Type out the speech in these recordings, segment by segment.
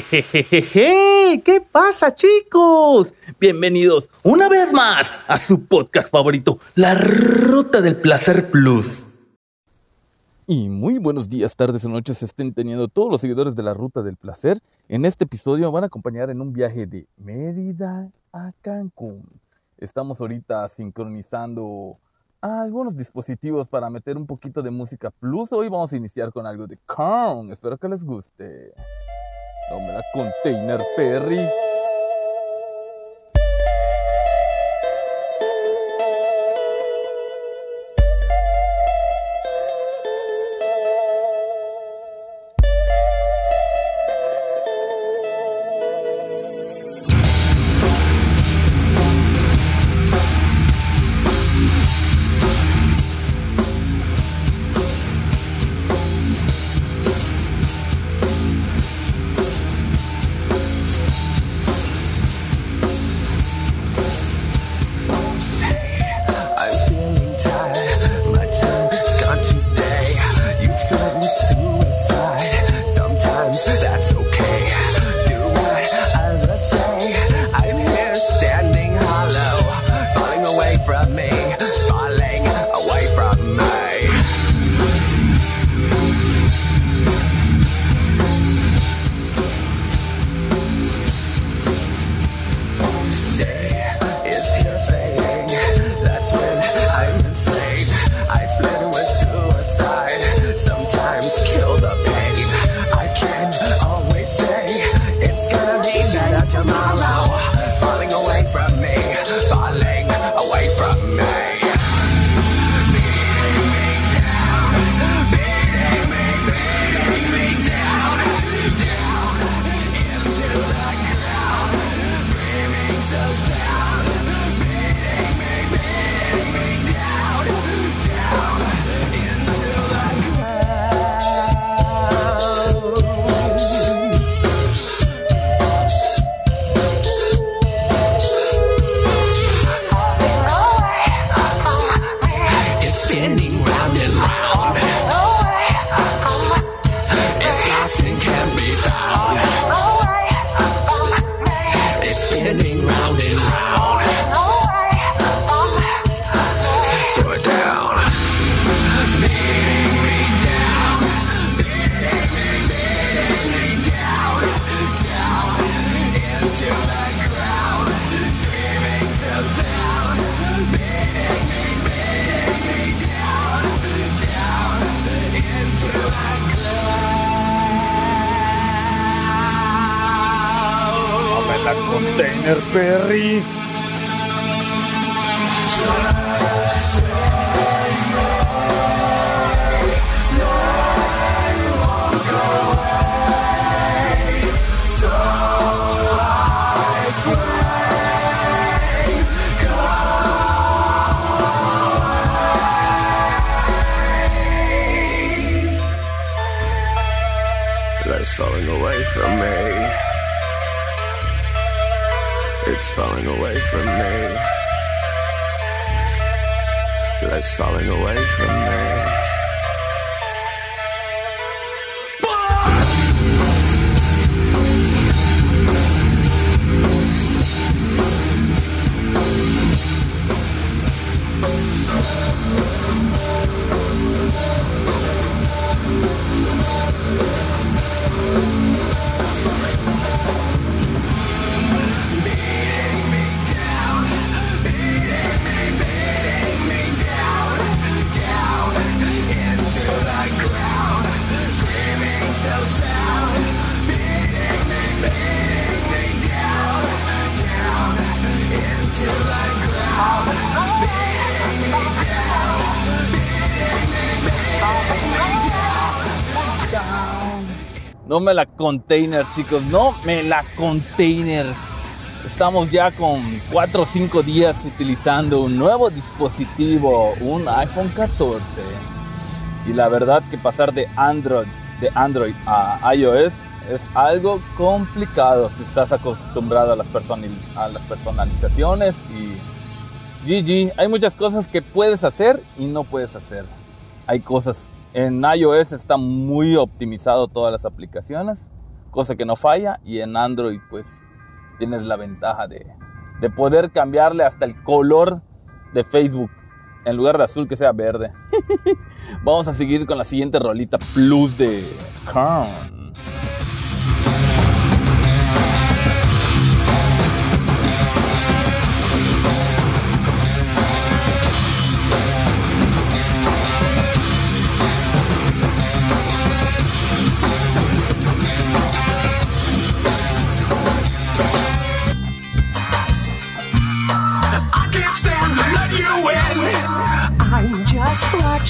Jejejeje, ¿qué pasa, chicos? Bienvenidos una vez más a su podcast favorito, La Ruta del Placer Plus. Y muy buenos días, tardes o noches estén teniendo todos los seguidores de La Ruta del Placer. En este episodio van a acompañar en un viaje de Mérida a Cancún. Estamos ahorita sincronizando algunos dispositivos para meter un poquito de música plus. Hoy vamos a iniciar con algo de Korn, espero que les guste. Tómela, Container Perry. Container Perry. That's falling away from me. It's falling away from me. Life's falling away from me. No me la container, chicos, no me la container. Estamos ya con 4 o 5 días utilizando un nuevo dispositivo, un iPhone 14. Y la verdad que pasar de Android a iOS es algo complicado si estás acostumbrado a las personalizaciones. Y GG, hay muchas cosas que puedes hacer y no puedes hacer. En iOS está muy optimizado todas las aplicaciones, cosa que no falla. Y en Android pues tienes la ventaja de poder cambiarle hasta el color de Facebook. En lugar de azul, que sea verde. Vamos a seguir con la siguiente rolita plus de Korn.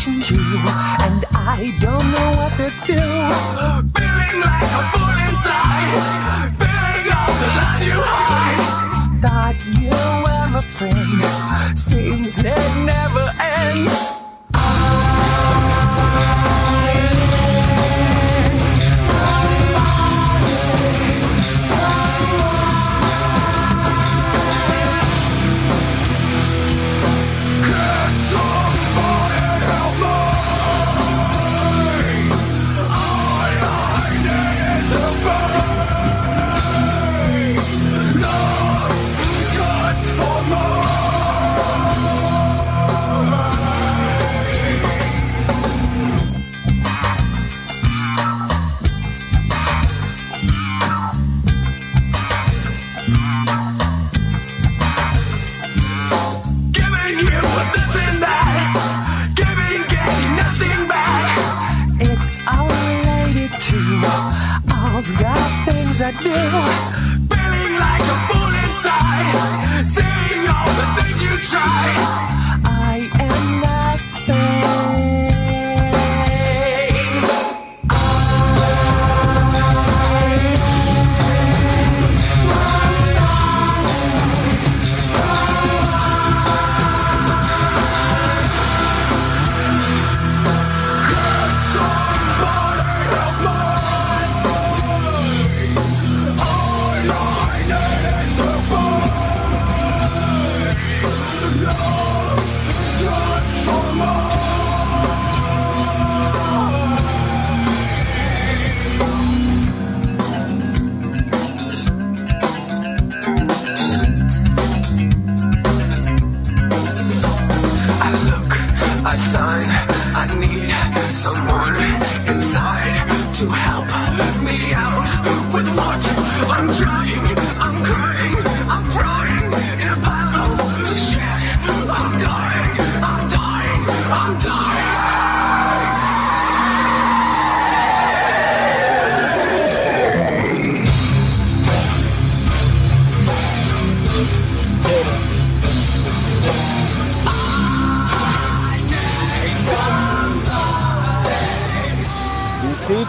You, and I don't know what to do. Feeling like a fool inside, feeling all the lies you hide. Thought you were a friend, seems it never ends.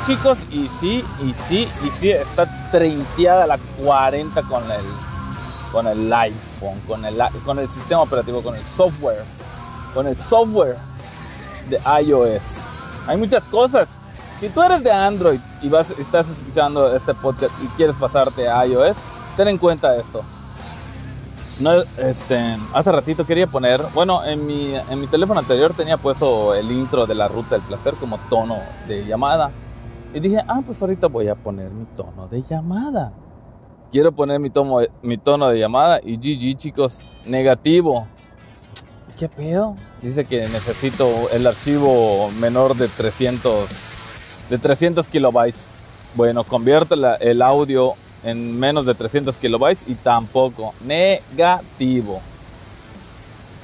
Chicos, y sí, está treinteada la 40 con el iPhone, con el sistema operativo, con el software de iOS. Hay muchas cosas. Si tú eres de Android y estás escuchando este podcast y quieres pasarte a iOS, ten en cuenta esto. Hace ratito quería poner, bueno, en mi teléfono anterior tenía puesto el intro de La Ruta del Placer como tono de llamada. Y dije, pues ahorita voy a poner mi tono de llamada. Quiero poner mi tono de llamada y GG, chicos, negativo. ¿Qué pedo? Dice que necesito el archivo menor de 300 kilobytes. Bueno, convierte el audio en menos de 300 kilobytes y tampoco. Negativo.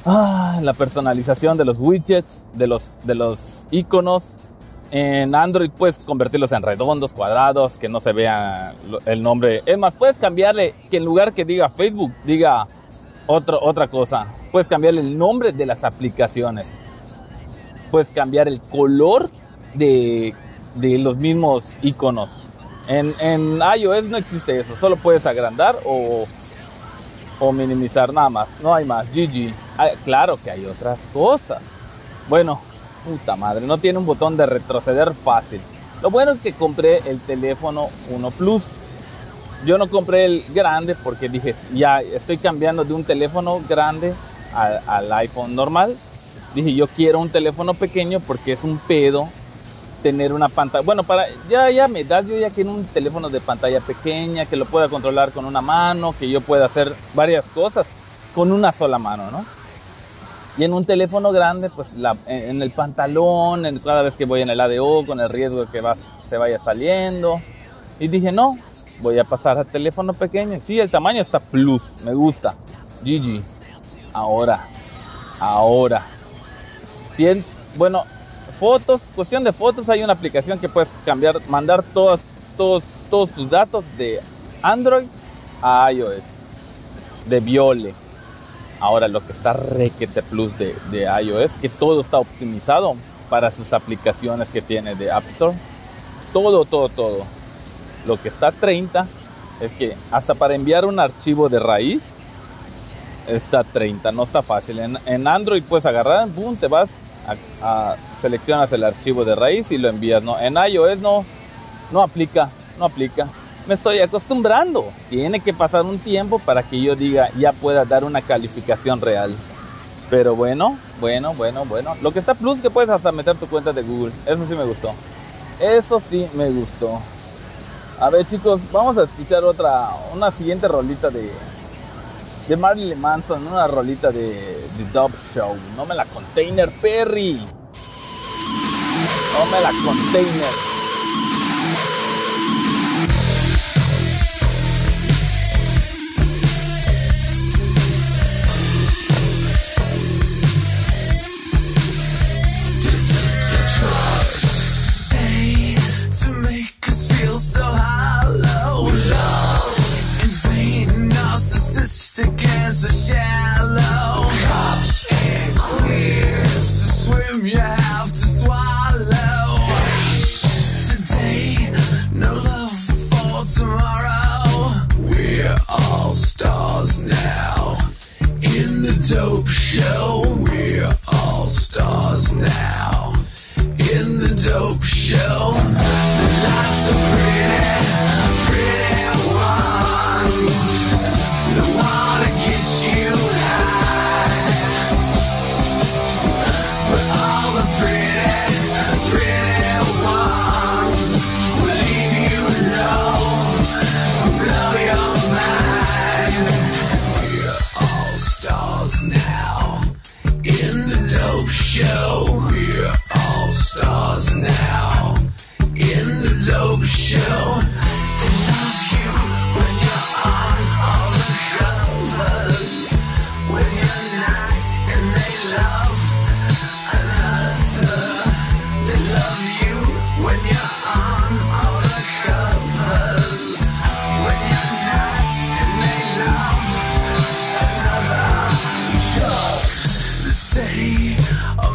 La personalización de los widgets, de los iconos. En Android puedes convertirlos en redondos, cuadrados, que no se vea el nombre. Es más, puedes cambiarle que en lugar que diga Facebook, diga otra cosa. Puedes cambiarle el nombre de las aplicaciones. Puedes cambiar el color de los mismos iconos. En iOS no existe eso. Solo puedes agrandar o minimizar, nada más. No hay más. GG. Claro que hay otras cosas. Bueno. Puta madre, no tiene un botón de retroceder fácil. Lo bueno es que compré el teléfono 1 Plus. Yo no compré el grande porque dije, ya estoy cambiando de un teléfono grande al iPhone normal. Dije, yo quiero un teléfono pequeño porque es un pedo tener una pantalla, bueno, para ya mi edad, yo ya quiero un teléfono de pantalla pequeña, que lo pueda controlar con una mano, que yo pueda hacer varias cosas con una sola mano, ¿no? Y en un teléfono grande, pues en el pantalón, cada vez que voy en el ADO, con el riesgo de que se vaya saliendo. Y dije, no, voy a pasar al teléfono pequeño. Sí, el tamaño está plus, me gusta. GG. Ahora. Bueno, fotos, cuestión de fotos, hay una aplicación que puedes cambiar, mandar todos tus datos de Android a iOS, de Viole. Ahora, lo que está requete plus de iOS, que todo está optimizado para sus aplicaciones que tiene de App Store. Todo. Lo que está 30 es que hasta para enviar un archivo de raíz está 30, no está fácil. En Android puedes agarrar, boom, te vas a seleccionas el archivo de raíz y lo envías, ¿no? En iOS no aplica. Me estoy acostumbrando. Tiene que pasar un tiempo para que yo diga, ya pueda dar una calificación real. Pero bueno. Lo que está plus, que puedes hasta meter tu cuenta de Google. Eso sí me gustó. A ver, chicos, vamos a escuchar una siguiente rolita de Marilyn Manson, una rolita de The Dub Show. No me la container, Perry. No me la container.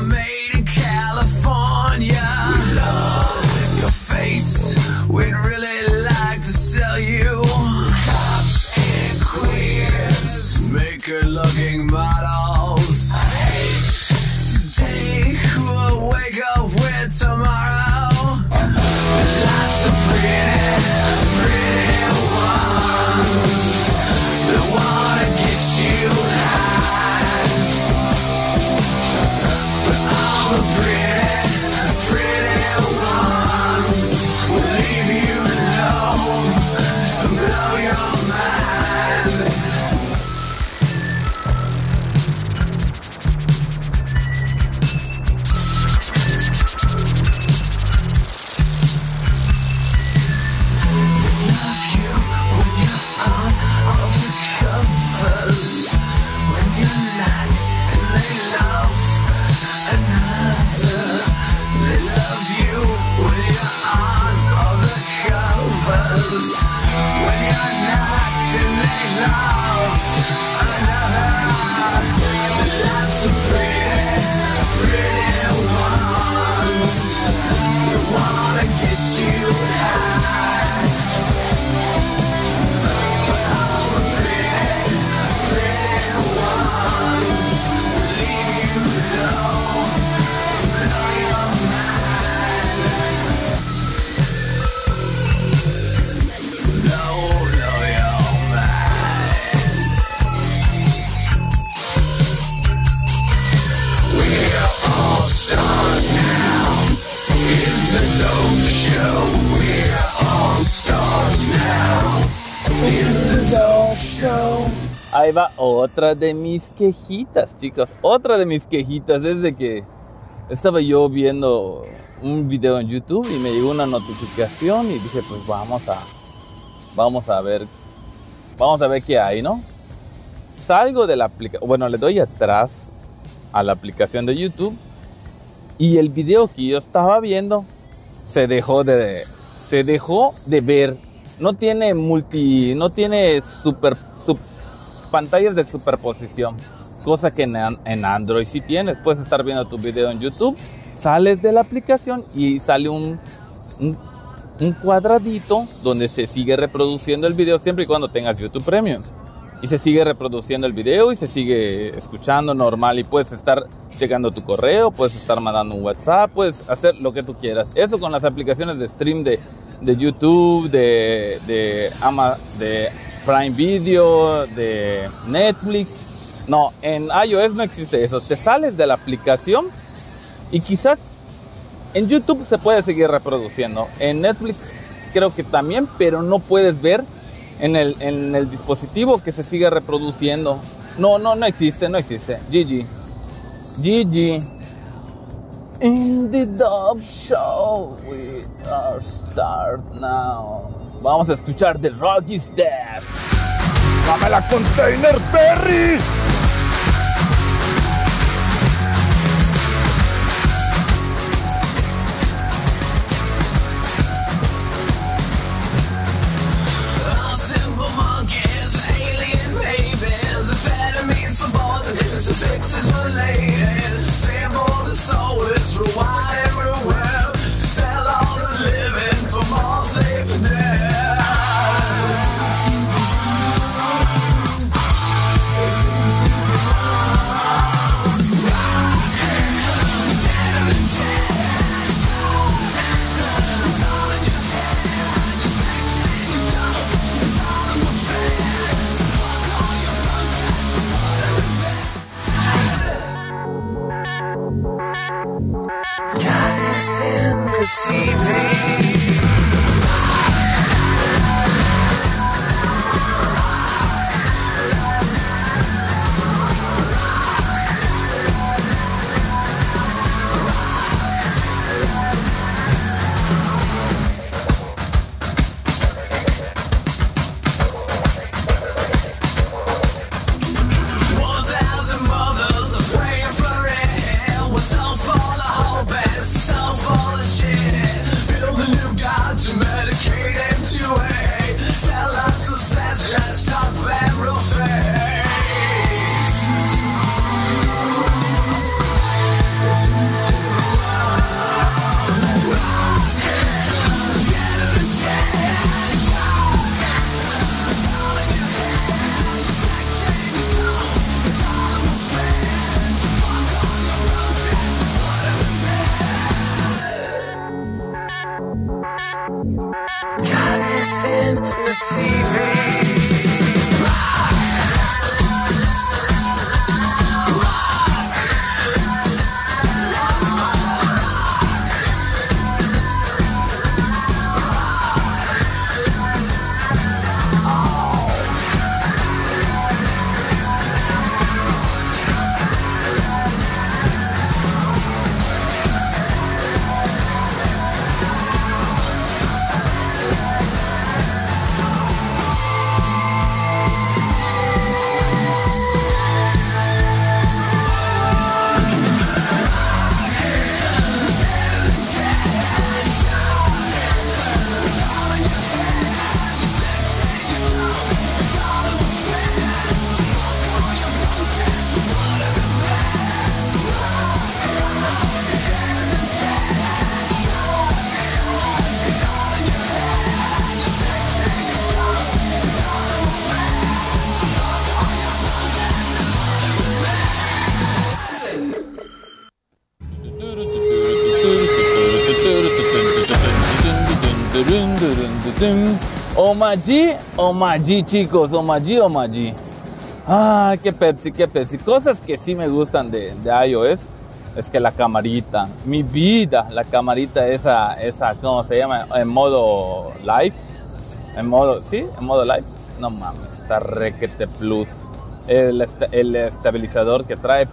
Made in California. We love Ahí va otra de mis quejitas, chicos. Otra de mis quejitas desde que estaba yo viendo un video en YouTube y me llegó una notificación y dije, pues vamos a ver qué hay, ¿no? Salgo de la aplicación, bueno, le doy atrás a la aplicación de YouTube y el video que yo estaba viendo se dejó de ver. No tiene pantallas de superposición, cosa que en Android sí tienes. Puedes estar viendo tu video en YouTube, sales de la aplicación y sale un cuadradito donde se sigue reproduciendo el video siempre y cuando tengas YouTube Premium. Y se sigue reproduciendo el video y se sigue escuchando normal y puedes estar checando tu correo, puedes estar mandando un WhatsApp, puedes hacer lo que tú quieras. Eso con las aplicaciones de stream de YouTube, de Prime Video, de Netflix. No, en iOS no existe eso. Te sales de la aplicación y quizás en YouTube se puede seguir reproduciendo. En Netflix creo que también, pero no puedes ver en el dispositivo que se sigue reproduciendo. No existe. GG. In the Dub Show, we are start now. Vamos a escuchar The Rock is Dead. ¡Dame la Container Perry! Fixes for ladies, sample the soulless, rewind everywhere, sell all the living for more safe and Omagi, chicos, Omagi. Ah, qué Pepsi. Cosas que sí me gustan de iOS es que la camarita, mi vida, la camarita esa, ¿cómo se llama? En modo live, sí, en modo live. No mames, está requete plus. El estabilizador que trae.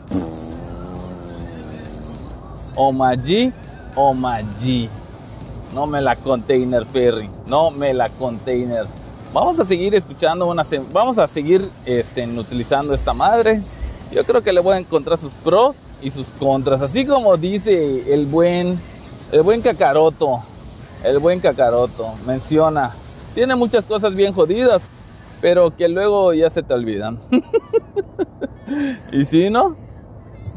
Oh my G. No me la container, Perry. No me la container. Vamos a seguir escuchando vamos a seguir utilizando esta madre. Yo creo que le voy a encontrar sus pros y sus contras. Así como dice el buen Kakaroto. El buen Kakaroto menciona. Tiene muchas cosas bien jodidas, pero que luego ya se te olvidan. ¿Y sí, no?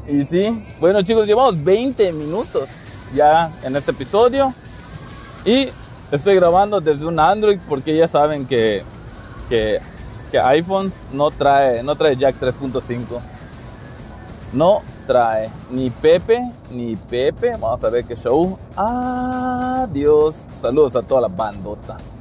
¿Y sí? Bueno, chicos, llevamos 20 minutos ya en este episodio. Y estoy grabando desde un Android porque ya saben que iPhones no trae jack 3.5. No trae ni Pepe. Vamos a ver qué show. Adiós. Saludos a toda la bandota.